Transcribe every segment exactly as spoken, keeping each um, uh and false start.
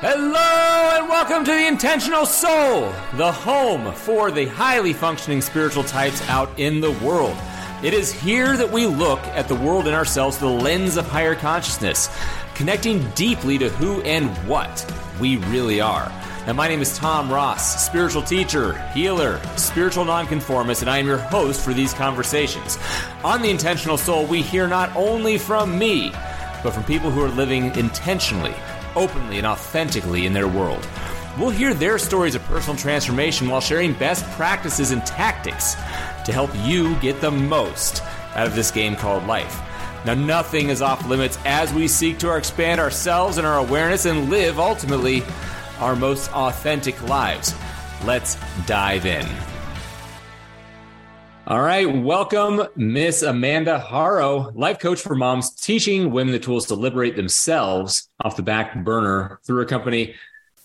Hello and welcome to The Intentional Soul, the home for the highly functioning spiritual types out in the world. It is here that we look at the world and ourselves through the lens of higher consciousness, connecting deeply to who and what we really are. Now, my name is Tom Ross, spiritual teacher, healer, spiritual nonconformist, and I am your host for these conversations. On The Intentional Soul, we hear not only from me, but from people who are living intentionally, openly and authentically in their world. We'll hear their stories of personal transformation while sharing best practices and tactics to help you get the most out of this game called life. Now, nothing is off limits as we seek to expand ourselves and our awareness and live, ultimately, our most authentic lives. Let's dive in. All right, welcome, Miss Amanda Haro, life coach for moms, teaching women the tools to liberate themselves off the back burner through her company,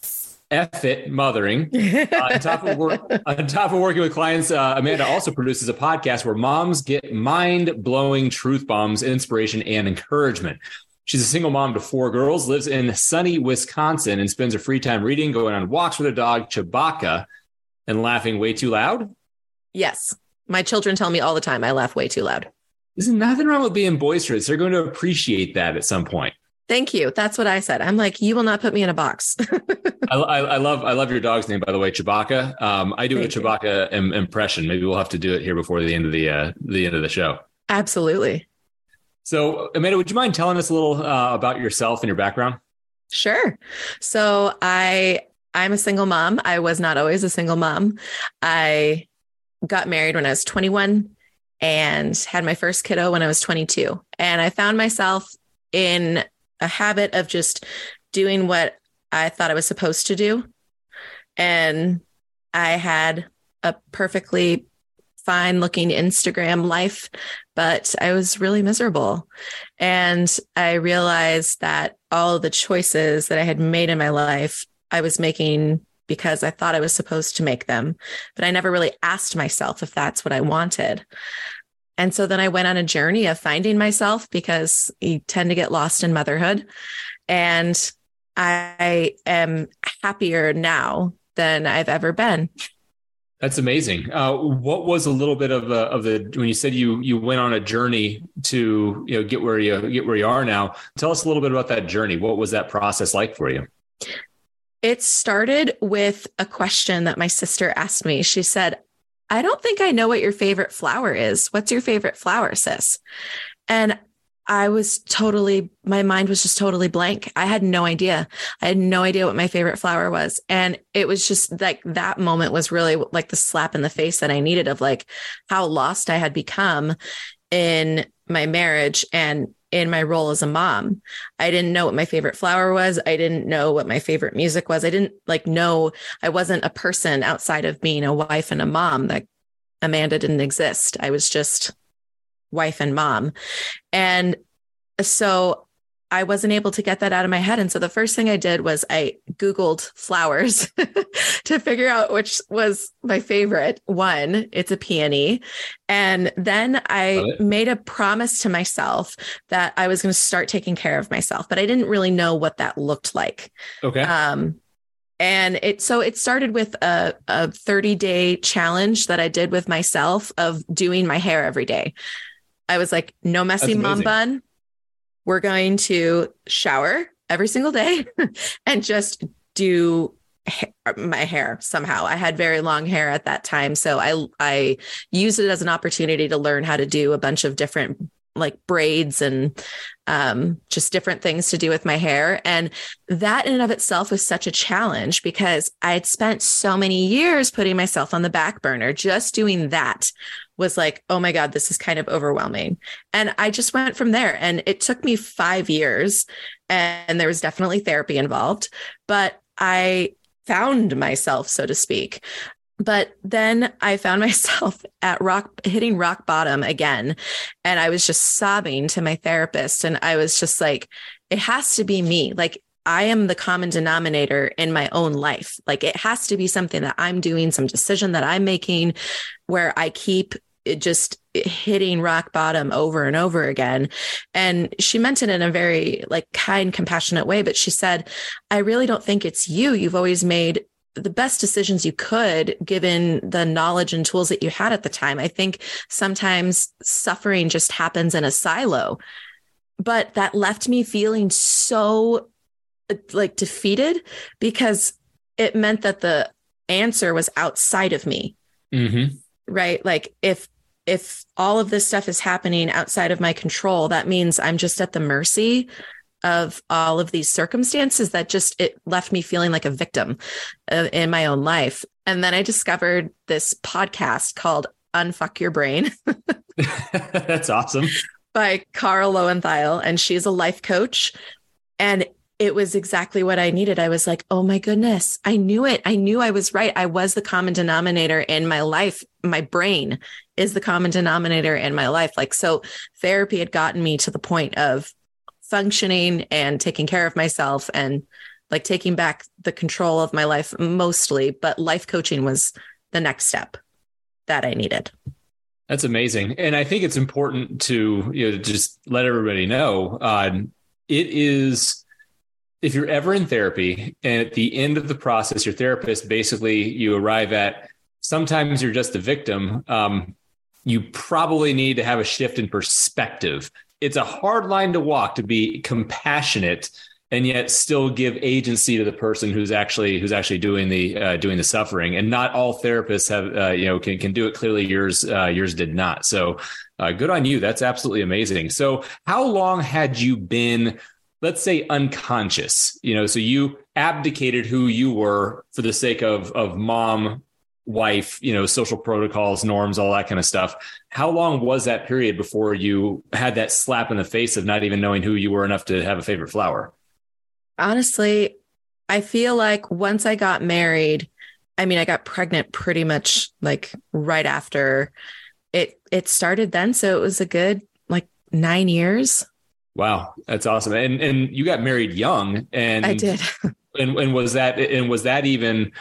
Fuck It Mothering. uh, on, top of work, on top of working with clients, uh, Amanda also produces a podcast where moms get mind-blowing truth bombs, inspiration, and encouragement. She's a single mom to four girls, lives in sunny Wisconsin, and spends her free time reading, going on walks with her dog, Chewbacca, and laughing way too loud. Yes. My children tell me all the time, I laugh way too loud. There's nothing wrong with being boisterous. They're going to appreciate that at some point. Thank you. That's what I said. I'm like, you will not put me in a box. I, I, I love I love your dog's name, by the way, Chewbacca. Um, I do Thank a Chewbacca im- impression. Maybe we'll have to do it here before the end of the uh, the end of the show. Absolutely. So, Amanda, would you mind telling us a little uh, about yourself and your background? Sure. So I I'm a single mom. I was not always a single mom. I got married when I was twenty-one and had my first kiddo when I was twenty-two. And I found myself in a habit of just doing what I thought I was supposed to do. And I had a perfectly fine looking Instagram life, but I was really miserable. And I realized that all the choices that I had made in my life, I was making because I thought I was supposed to make them, but I never really asked myself if that's what I wanted. And so then I went on a journey of finding myself, because you tend to get lost in motherhood. And I am happier now than I've ever been. That's amazing. Uh, what was a little bit of, uh, of the, when you said you, you went on a journey to, you know, get where you get where you are now, tell us a little bit about that journey. What was that process like for you? It started with a question that my sister asked me. She said, I don't think I know what your favorite flower is. What's your favorite flower, sis? And I was totally, my mind was just totally blank. I had no idea. I had no idea what my favorite flower was. And it was just like, that moment was really like the slap in the face that I needed, of like how lost I had become in my marriage and in my role as a mom. I didn't know what my favorite flower was. I didn't know what my favorite music was. I didn't like know, I wasn't a person outside of being a wife and a mom. Like, Amanda didn't exist. I was just wife and mom. And so I wasn't able to get that out of my head. And so the first thing I did was I Googled flowers to figure out which was my favorite one. It's a peony. And then I made a promise to myself that I was going to start taking care of myself, but I didn't really know what that looked like. Okay. Um, and it, so it started with a, a thirty day challenge that I did with myself of doing my hair every day. I was like, no messy mom bun. We're going to shower every single day and just do ha- my hair somehow. I had very long hair at that time. So I, I used it as an opportunity to learn how to do a bunch of different like braids and um, just different things to do with my hair. And that in and of itself was such a challenge, because I had spent so many years putting myself on the back burner. Just doing that was like, oh my God, this is kind of overwhelming. And I just went from there, and it took me five years and there was definitely therapy involved, but I found myself, so to speak. But then I found myself at rock, hitting rock bottom again. And I was just sobbing to my therapist. And I was just like, it has to be me. Like, I am the common denominator in my own life. Like, it has to be something that I'm doing, some decision that I'm making, where I keep it just hitting rock bottom over and over again. And she meant it in a very like kind, compassionate way, but she said, I really don't think it's you. You've always made the best decisions you could, given the knowledge and tools that you had at the time. I think sometimes suffering just happens in a silo, but that left me feeling so like defeated because it meant that the answer was outside of me. Mm-hmm. Right. Like if, if all of this stuff is happening outside of my control, that means I'm just at the mercy of all of these circumstances. That just, it left me feeling like a victim uh, in my own life. And then I discovered this podcast called Unfuck Your Brain. That's awesome. By Kara Loewentheil. And she's a life coach. And it was exactly what I needed. I was like, oh my goodness, I knew it. I knew I was right. I was the common denominator in my life. My brain is the common denominator in my life. Like, so therapy had gotten me to the point of functioning and taking care of myself and like taking back the control of my life mostly, but life coaching was the next step that I needed. That's amazing. And I think it's important to, you know, just let everybody know, uh, it is, if you're ever in therapy and at the end of the process, your therapist, basically you arrive at, sometimes you're just a victim. Um, you probably need to have a shift in perspective. It's a hard line to walk, to be compassionate and yet still give agency to the person who's actually, who's actually doing the, uh, doing the suffering. And not all therapists have, uh, you know, can, can do it. Clearly yours, uh, yours did not. So uh, good on you. That's absolutely amazing. So how long had you been, let's say, unconscious, you know, so you abdicated who you were for the sake of, of mom, wife, you know, social protocols, norms, all that kind of stuff. How long was that period before you had that slap in the face of not even knowing who you were enough to have a favorite flower? Honestly, I feel like once I got married, I mean, I got pregnant pretty much like right after it, it started then. So it was a good like nine years. Wow. That's awesome. And and you got married young. And I did. and, and was that, and was that even,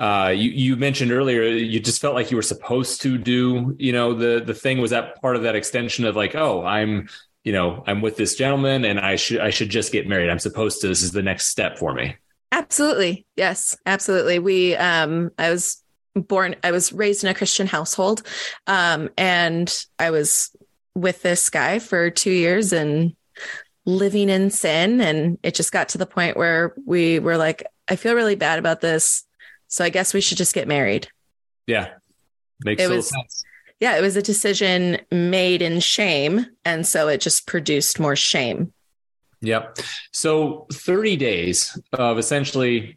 uh, you, you mentioned earlier, you just felt like you were supposed to do, you know, the, the thing. Was that part of that extension of like, oh, I'm, you know, I'm with this gentleman and I should, I should just get married. I'm supposed to, this is the next step for me. Absolutely. Yes, absolutely. We, um, I was born, I was raised in a Christian household. Um, and I was with this guy for two years and living in sin. And it just got to the point where we were like, I feel really bad about this. So I guess we should just get married. Yeah. Makes total sense. Yeah. It was a decision made in shame. And so it just produced more shame. Yep. So thirty days of essentially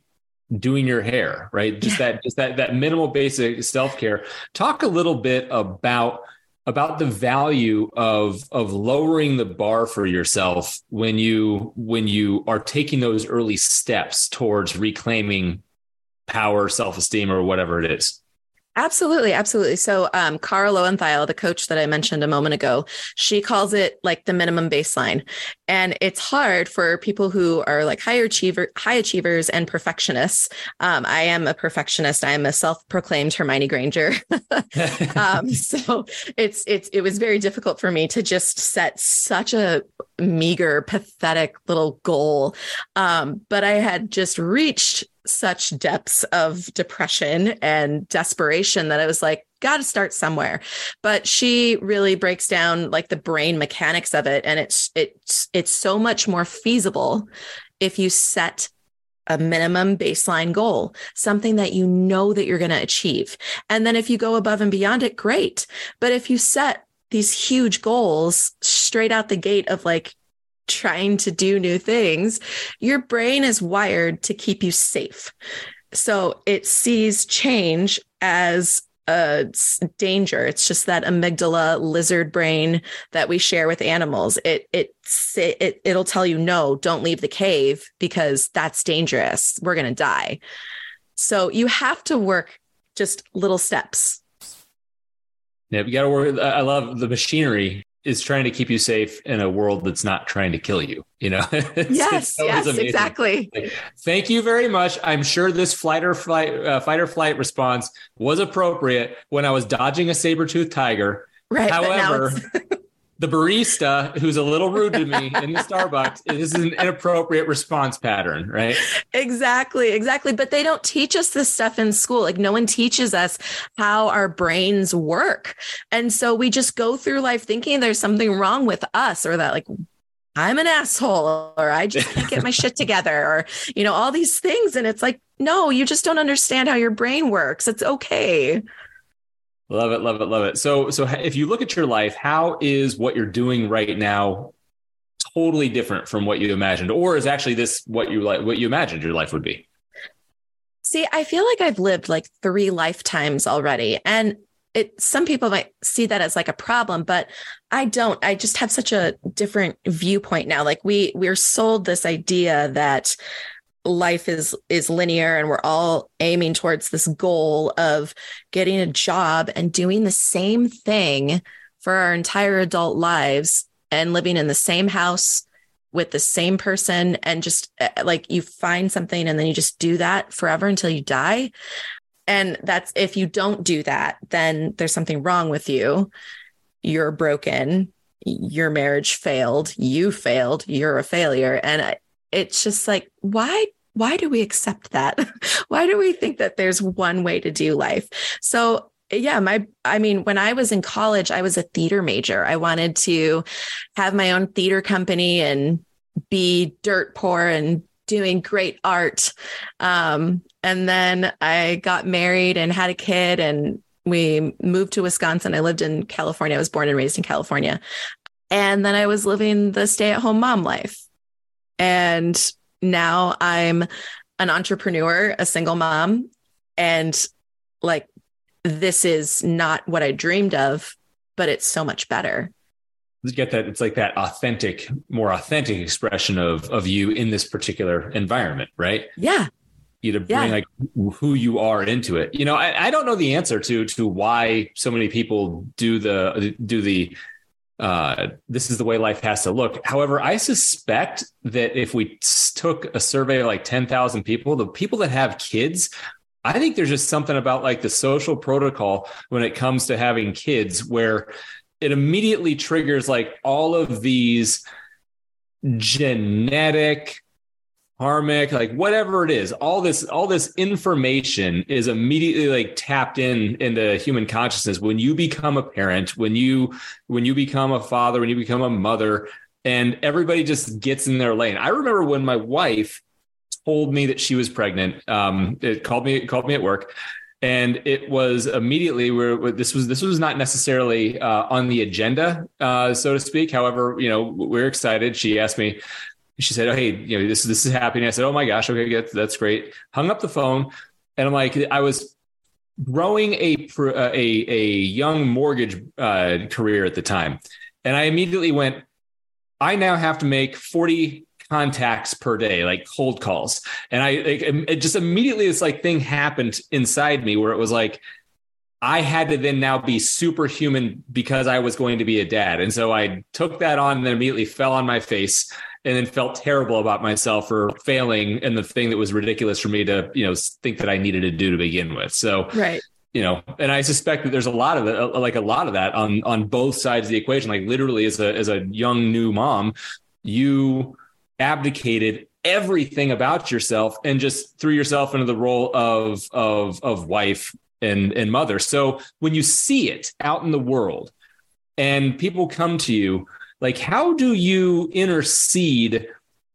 doing your hair, right? Just that, just that, that minimal basic self-care. Talk a little bit about about the value of, of lowering the bar for yourself when you, when you are taking those early steps towards reclaiming power, self-esteem, or whatever it is. Absolutely. Absolutely. So, um, Kara Loewentheil, the coach that I mentioned a moment ago, she calls it like the minimum baseline. And it's hard for people who are like high achiever, high achievers and perfectionists. Um, I am a perfectionist. I am a self-proclaimed Hermione Granger. um, so it's, it's, it was very difficult for me to just set such a meager, pathetic little goal. Um, but I had just reached such depths of depression and desperation that I was like, got to start somewhere. But she really breaks down like the brain mechanics of it. And it's, it's, it's so much more feasible if you set a minimum baseline goal, something that you know that you're going to achieve. And then if you go above and beyond it, great. But if you set these huge goals straight out the gate of like, trying to do new things, your brain is wired to keep you safe. So it sees change as a danger. It's just that amygdala lizard brain that we share with animals. It, it, it, it'll tell you, no, don't leave the cave because that's dangerous. We're going to die. So you have to work just little steps. Yeah, you got to work. I love the machinery is trying to keep you safe in a world that's not trying to kill you, you know? It's, yes, it's yes, amazing. Exactly. Like, thank you very much. I'm sure this flight or flight, uh, fight or flight response was appropriate when I was dodging a saber-toothed tiger Right. However, the barista, who's a little rude to me in the Starbucks, is an inappropriate response pattern, right? Exactly, exactly. But they don't teach us this stuff in school. Like, no one teaches us how our brains work. And so we just go through life thinking there's something wrong with us, or that, like, I'm an asshole, or I just can't get my shit together, or, you know, all these things. And it's like, no, you just don't understand how your brain works. It's okay. Love it, love it, love it. So, so if you look at your life, how is what you're doing right now totally different from what you imagined, or is actually this what you like, what you imagined your life would be? See, I feel like I've lived like three lifetimes already, and it. Some people might see that as like a problem, but I don't. I just have such a different viewpoint now. Like we we're sold this idea that life is is linear, and we're all aiming towards this goal of getting a job and doing the same thing for our entire adult lives, and living in the same house with the same person, and just like you find something and then you just do that forever until you die. And that's, if you don't do that, then there's something wrong with you. You're broken, your marriage failed, you failed, you're a failure. And I It's just like, why, why do we accept that? Why do we think that there's one way to do life? So yeah, my, I mean, when I was in college, I was a theater major. I wanted to have my own theater company and be dirt poor and doing great art. Um, and then I got married and had a kid, and we moved to Wisconsin. I lived in California. I was born and raised in California. And then I was living the stay-at-home mom life. And now I'm an entrepreneur, a single mom, and like, this is not what I dreamed of, but it's so much better. You get that. It's like that authentic, more authentic expression of, of you in this particular environment, right? Yeah. You to bring yeah. like who you are into it. You know, I, I don't know the answer to, to why so many people do the, do the, Uh, this is the way life has to look. However, I suspect that if we took a survey of like ten thousand people, the people that have kids, I think there's just something about like the social protocol when it comes to having kids, where it immediately triggers like all of these genetic, karmic, like whatever it is, all this, all this information is immediately like tapped in into human consciousness. When you become a parent, when you, when you become a father, when you become a mother, and everybody just gets in their lane. I remember when my wife told me that she was pregnant, um, it called me, it called me at work. And it was immediately where this was, this was not necessarily uh, on the agenda, uh, so to speak. However, you know, we're excited. She asked me, she said, "Oh, hey, you know, this, this is happening." I said, "Oh my gosh. Okay. That's great." Hung up the phone. And I'm like, I was growing a, a, a young mortgage uh, career at the time. And I immediately went, I now have to make forty contacts per day, like cold calls. And I, it, it just immediately, this like thing happened inside me where it was like, I had to then now be superhuman because I was going to be a dad. And so I took that on and then immediately fell on my face and then felt terrible about myself for failing and the thing that was ridiculous for me to, you know, think that I needed to do to begin with. So, right. You know, and I suspect that there's a lot of it, like a lot of that on, on both sides of the equation. Like literally as a, as a young new mom, you abdicated everything about yourself and just threw yourself into the role of, of, of wife and, and mother. So when you see it out in the world and people come to you, like, how do you intercede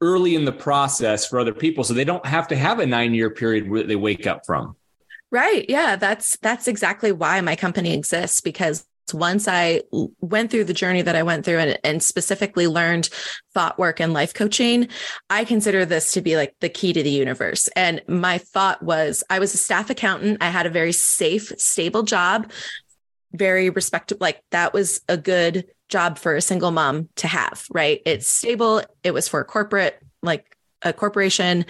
early in the process for other people so they don't have to have a nine-year period where they wake up from? Right. Yeah, that's that's exactly why my company exists, because once I went through the journey that I went through and, and specifically learned thought work and life coaching, I consider this to be like the key to the universe. And my thought was, I was a staff accountant. I had a very safe, stable job, very respectable. Like that was a good job for a single mom to have, right? It's stable. It was for a corporate, like a corporation.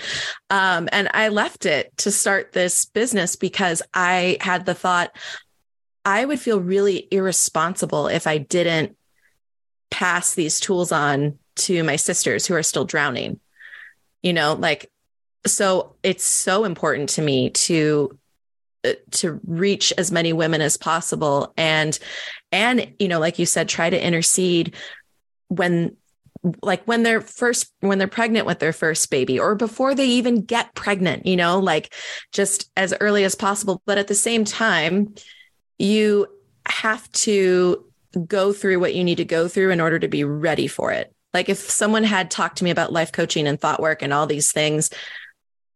Um, and I left it to start this business because I had the thought I would feel really irresponsible if I didn't pass these tools on to my sisters who are still drowning, you know, like, so it's so important to me to to reach as many women as possible. And, and, you know, like you said, try to intercede when, like when they're first, when they're pregnant with their first baby or before they even get pregnant, you know, like just as early as possible. But at the same time, you have to go through what you need to go through in order to be ready for it. Like if someone had talked to me about life coaching and thought work and all these things,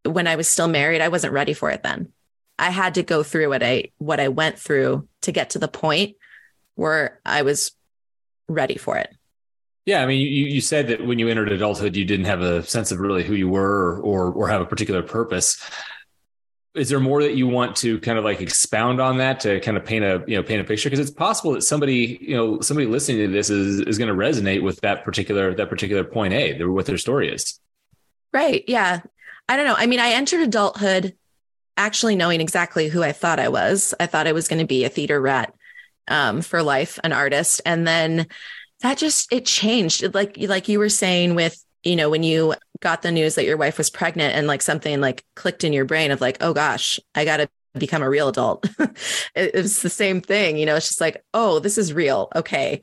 when I was still married, I wasn't ready for it then. I had to go through what I, what I went through to get to the point where I was ready for it. Yeah. I mean, you, you said that when you entered adulthood, you didn't have a sense of really who you were or, or, or have a particular purpose. Is there more that you want to kind of like expound on that to kind of paint a, you know, paint a picture? Cause it's possible that somebody, you know, somebody listening to this is, is going to resonate with that particular, that particular point A, what their story is. Right. Yeah. I don't know. I mean, I entered adulthood actually knowing exactly who I thought I was. I thought I was going to be a theater rat um, for life, an artist. And then that just, it changed. Like, like you were saying with, you know, when you got the news that your wife was pregnant and like something like clicked in your brain of like, oh gosh, I got to become a real adult. it, it's the same thing. You know, it's just like, oh, this is real. Okay.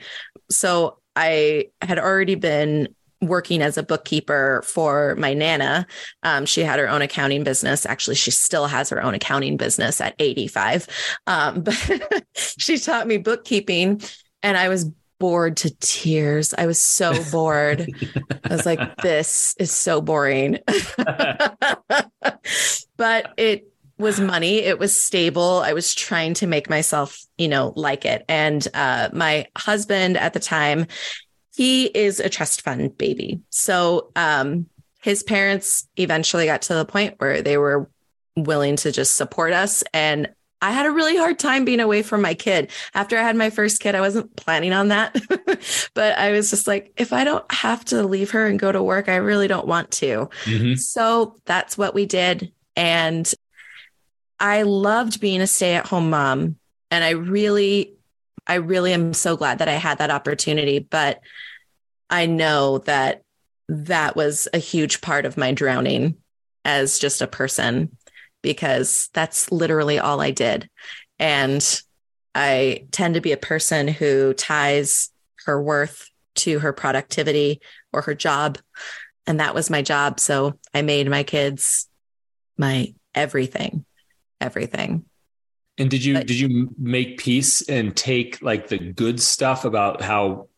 So I had already been working as a bookkeeper for my Nana. Um, she had her own accounting business. Actually, she still has her own accounting business at eighty-five. Um, but she taught me bookkeeping and I was bored to tears. I was so bored. I was like, this is so boring. But it was money. It was stable. I was trying to make myself, you know, like it. And uh, my husband at the time, he is a trust fund baby. So um, his parents eventually got to the point where they were willing to just support us. And I had a really hard time being away from my kid. After I had my first kid, I wasn't planning on that. But I was just like, if I don't have to leave her and go to work, I really don't want to. Mm-hmm. So that's what we did. And I loved being a stay-at-home mom. And I really, I really am so glad that I had that opportunity. But I know that that was a huge part of my drowning as just a person, because that's literally all I did. And I tend to be a person who ties her worth to her productivity or her job. And that was my job. So I made my kids my everything, everything. And did you, but, did you make peace and take like the good stuff about how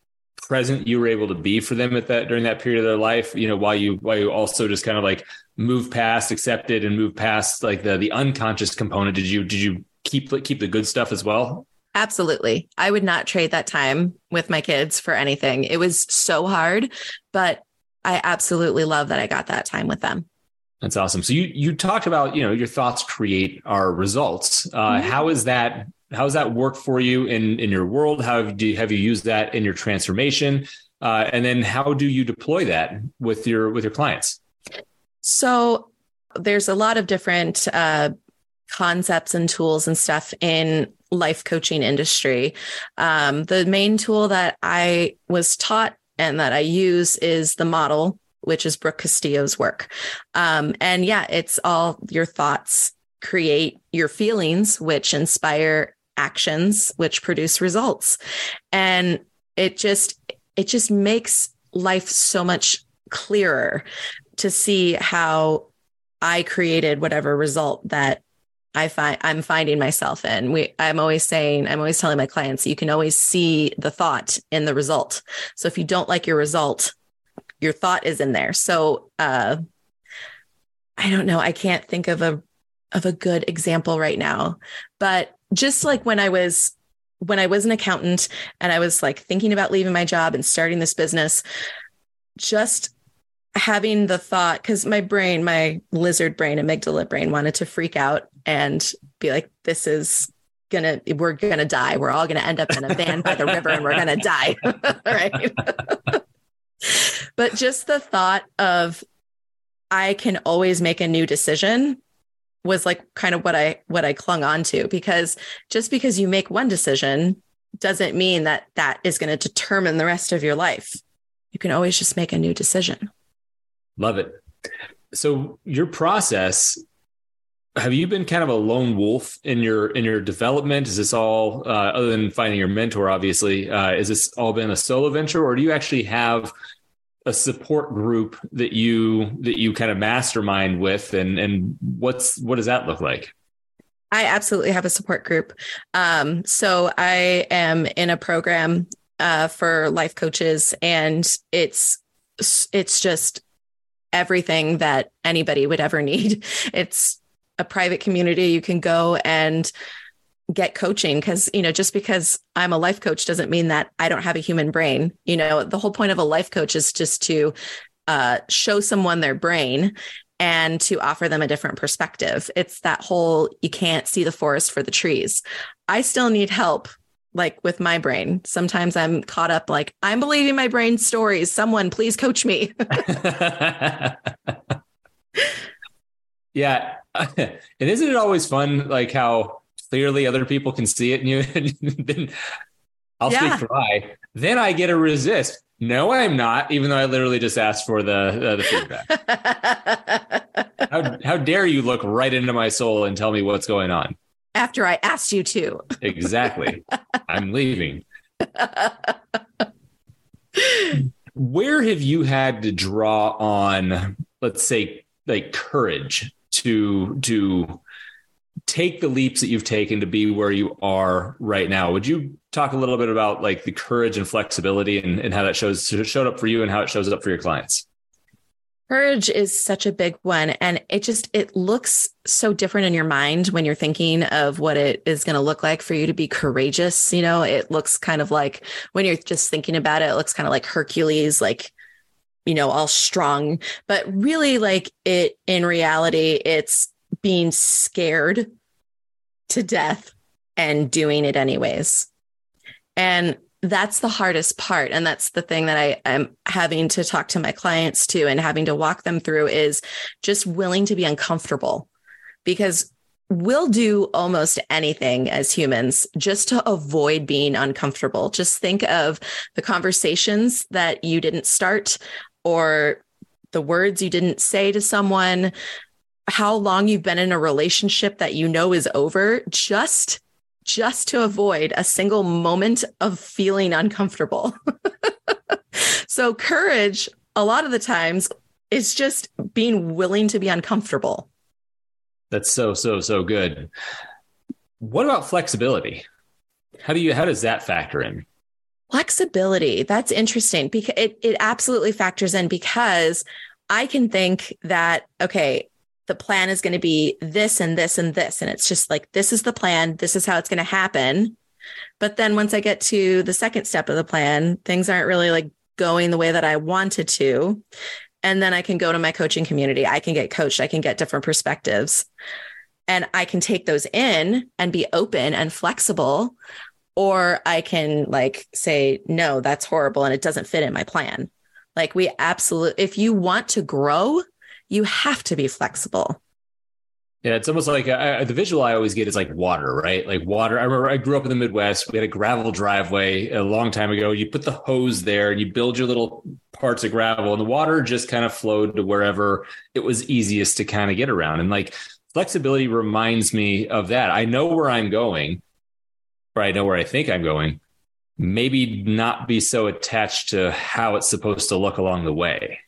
present you were able to be for them at that, during that period of their life, you know, while you, while you also just kind of like move past, accepted and move past like the, the unconscious component? Did you, did you keep, keep the good stuff as well? Absolutely. I would not trade that time with my kids for anything. It was so hard, but I absolutely love that I got that time with them. That's awesome. So you, you talked about, you know, your thoughts create our results. Uh, mm-hmm. How is that, how does that work for you in, in your world? How do you, have you used that in your transformation? Uh, and then how do you deploy that with your, with your clients? So there's a lot of different uh, concepts and tools and stuff in life coaching industry. Um, the main tool that I was taught and that I use is the model, which is Brooke Castillo's work. Um, and yeah, it's all your thoughts create your feelings, which inspire actions, which produce results. And it just, it just makes life so much clearer to see how I created whatever result that I find I'm finding myself in. We, I'm always saying, I'm always telling my clients, you can always see the thought in the result. So if you don't like your result, your thought is in there. So uh, I don't know. I can't think of a of a good example right now. But just like when I was when I was an accountant and I was like thinking about leaving my job and starting this business, just having the thought, because my brain, my lizard brain, amygdala brain wanted to freak out and be like, this is gonna, we're gonna die. We're all gonna end up in a van by the river and we're gonna die. All right. But just the thought of I can always make a new decision was like kind of what I what I clung on to, because just because you make one decision doesn't mean that that is going to determine the rest of your life. You can always just make a new decision. Love it. So your process have you been kind of a lone wolf in your in your development? Is this all, uh, other than finding your mentor, obviously, uh, is this all been a solo venture, or do you actually have a support group that you that you kind of mastermind with? And and what's what does that look like? I absolutely have a support group. Um, so I am in a program uh, for life coaches, and it's it's just everything that anybody would ever need. It's a private community. You can go and get coaching, because, you know, just because I'm a life coach doesn't mean that I don't have a human brain. You know, the whole point of a life coach is just to uh, show someone their brain and to offer them a different perspective. It's that whole, you can't see the forest for the trees. I still need help, like with my brain. Sometimes I'm caught up, like, I'm believing my brain stories. Someone please coach me. Yeah. And isn't it always fun, like how clearly other people can see it in you? And then I'll yeah. speak for I. Then I get to resist. No, I'm not, even though I literally just asked for the uh, the feedback. how, how dare you look right into my soul and tell me what's going on? After I asked you to. Exactly. I'm leaving. Where have you had to draw on, let's say, like courage to to take the leaps that you've taken to be where you are right now? Would you talk a little bit about like the courage and flexibility and, and how that shows showed up for you and how it shows up for your clients? Courage is such a big one. And it just, it looks so different in your mind when you're thinking of what it is going to look like for you to be courageous. You know, it looks kind of like, when you're just thinking about it, it looks kind of like Hercules, like, you know, all strong, but really like it, in reality, it's being scared to death and doing it anyways. And that's the hardest part. And that's the thing that I am having to talk to my clients to and having to walk them through, is just willing to be uncomfortable, because we'll do almost anything as humans just to avoid being uncomfortable. Just think of the conversations that you didn't start or the words you didn't say to someone, how long you've been in a relationship that you know is over, just just to avoid a single moment of feeling uncomfortable. So courage, a lot of the times, is just being willing to be uncomfortable. That's so, so, so good. What about flexibility? How do you, how does that factor in? Flexibility. That's interesting, because it, it absolutely factors in, because I can think that, okay, the plan is going to be this and this and this. And it's just like, this is the plan. This is how it's going to happen. But then once I get to the second step of the plan, things aren't really like going the way that I wanted to. And then I can go to my coaching community. I can get coached. I can get different perspectives, and I can take those in and be open and flexible. Or I can like say, no, that's horrible, and it doesn't fit in my plan. Like, we absolutely, if you want to grow, you have to be flexible. Yeah, it's almost like I, the visual I always get is like water, right? Like water. I remember I grew up in the Midwest. We had a gravel driveway a long time ago. You put the hose there and you build your little parts of gravel, and the water just kind of flowed to wherever it was easiest to kind of get around. And like, flexibility reminds me of that. I know where I'm going, or I know where I think I'm going. Maybe not be so attached to how it's supposed to look along the way.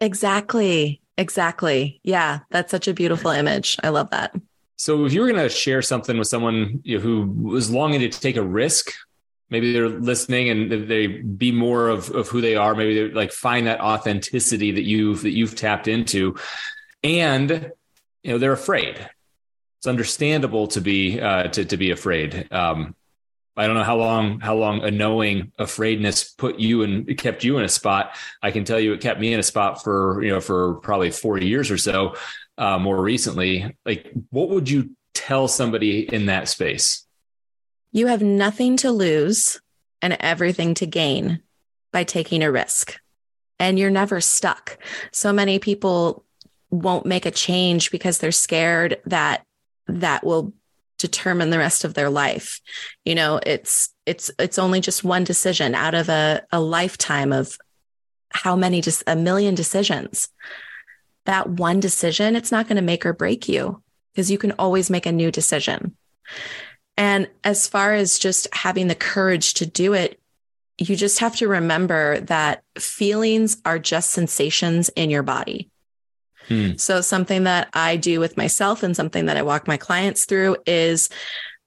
Exactly. Exactly. Yeah. That's such a beautiful image. I love that. So if you were going to share something with someone, you know, who was longing to take a risk, maybe they're listening and they be more of, of who they are. Maybe they like find that authenticity that you've, that you've tapped into, and, you know, they're afraid. It's understandable to be, uh, to, to be afraid. Um, I don't know how long, how long a knowing afraidness put you in, it kept you in a spot. I can tell you it kept me in a spot for, you know, for probably four years or so, uh, more recently. Like, what would you tell somebody in that space? You have nothing to lose and everything to gain by taking a risk, and you're never stuck. So many people won't make a change because they're scared that that will determine the rest of their life. You know, it's, it's, it's only just one decision out of a, a lifetime of how many, just a million decisions. That one decision, it's not going to make or break you. because you can always make a new decision. And as far as just having the courage to do it, you just have to remember that feelings are just sensations in your body. Hmm. So something that I do with myself and something that I walk my clients through is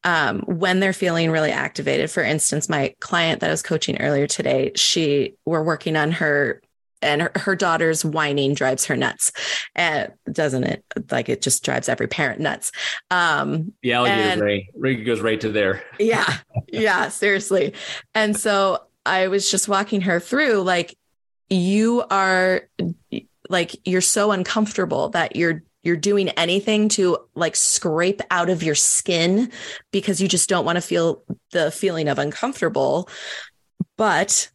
um, when they're feeling really activated. For instance, my client that I was coaching earlier today, she we're working on her and her, her daughter's whining drives her nuts. And doesn't it? Like, it just drives every parent nuts. Um, the alligator ring goes right to there. Yeah. Yeah, seriously. And so I was just walking her through, like, you are like, you're so uncomfortable that you're, you're doing anything to like scrape out of your skin because you just don't want to feel the feeling of uncomfortable, but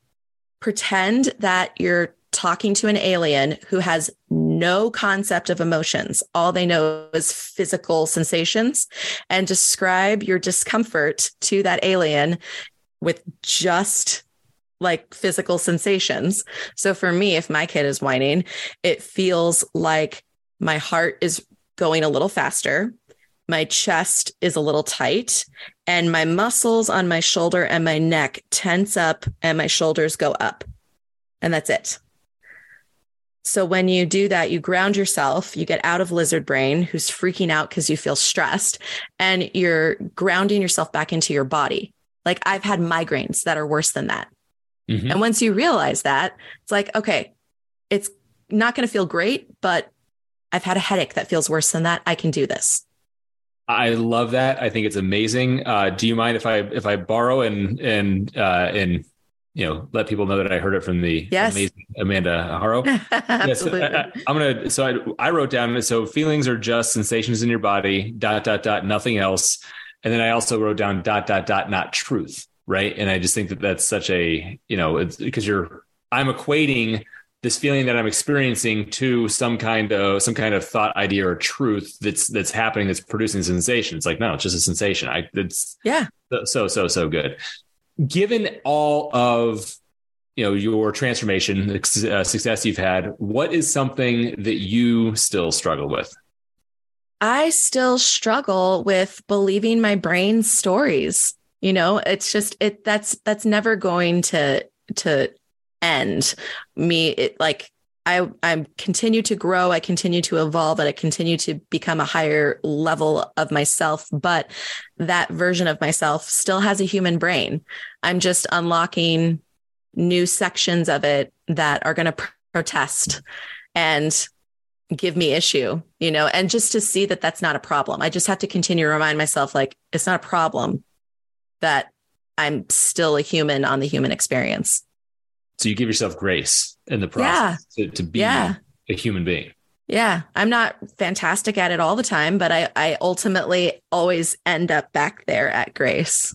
pretend that you're talking to an alien who has no concept of emotions. All they know is physical sensations, and describe your discomfort to that alien with just like physical sensations. So for me, if my kid is whining, it feels like my heart is going a little faster. My chest is a little tight, and my muscles on my shoulder and my neck tense up, and my shoulders go up, and that's it. So when you do that, you ground yourself, you get out of lizard brain, who's freaking out because you feel stressed, and you're grounding yourself back into your body. Like, I've had migraines that are worse than that. Mm-hmm. And once you realize that, it's like, okay, it's not going to feel great, but I've had a headache that feels worse than that. I can do this. I love that. I think it's amazing. Uh, do you mind if I, if I borrow and, and, uh, and, you know, let people know that I heard it from the yes. amazing Amanda Haro. Absolutely. Yes, I, I'm going to, so I, I wrote down, so feelings are just sensations in your body, dot, dot, dot, nothing else. And then I also wrote down dot, dot, dot, not truth. Right. And I just think that that's such a, you know, it's because you're, I'm equating this feeling that I'm experiencing to some kind of, some kind of thought, idea, or truth that's, that's happening, that's producing sensation. It's like, no, it's just a sensation. I it's yeah. So, so, so good. Given all of, you know, your transformation, the uh, success you've had, what is something that you still struggle with? I still struggle with believing my brain's stories. You know, it's just, it, that's, that's never going to, to end me. It like, I, I continue to grow. I continue to evolve, and I continue to become a higher level of myself. But that version of myself still has a human brain. I'm just unlocking new sections of it that are going to pr- protest and give me issue, you know, and just to see that that's not a problem. I just have to continue to remind myself, like, it's not a problem that I'm still a human on the human experience. So you give yourself grace in the process yeah. to, to be yeah. a human being. Yeah. I'm not fantastic at it all the time, but I, I ultimately always end up back there at grace.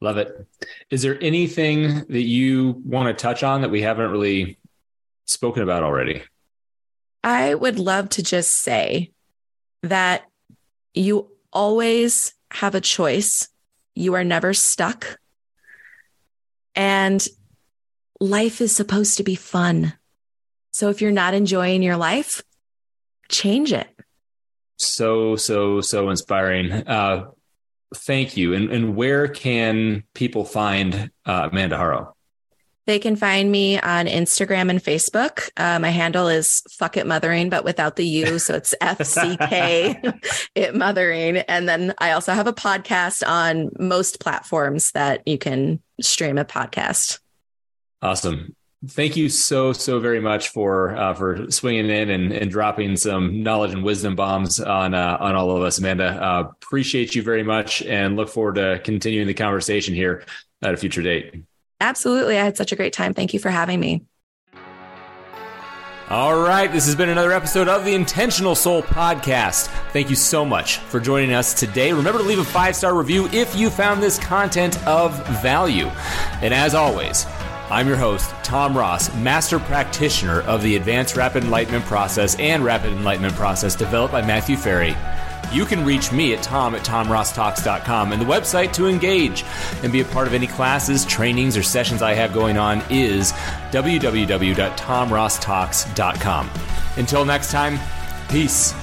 Love it. Is there anything that you want to touch on that we haven't really spoken about already? I would love to just say that you always have a choice. You are never stuck. And life is supposed to be fun. So if you're not enjoying your life, change it. So, so, so inspiring. Uh, thank you. And, and where can people find uh, Amanda Haro? They can find me on Instagram and Facebook. Uh, my handle is Fuck It Mothering, but without the U. So it's F C K It Mothering. And then I also have a podcast on most platforms that you can stream a podcast. Awesome. Thank you so, so very much for, uh, for swinging in and, and dropping some knowledge and wisdom bombs on, uh, on all of us, Amanda. Uh, appreciate you very much, and look forward to continuing the conversation here at a future date. Absolutely. I had such a great time. Thank you for having me. All right. This has been another episode of the Intentional Soul Podcast. Thank you so much for joining us today. Remember to leave a five-star review if you found this content of value. And as always, I'm your host, Tom Ross, Master Practitioner of the Advanced Rapid Enlightenment Process and Rapid Enlightenment Process developed by Matthew Ferry. You can reach me at tom at tom ross talks dot com, and the website to engage and be a part of any classes, trainings, or sessions I have going on is w w w dot tom ross talks dot com. Until next time, peace.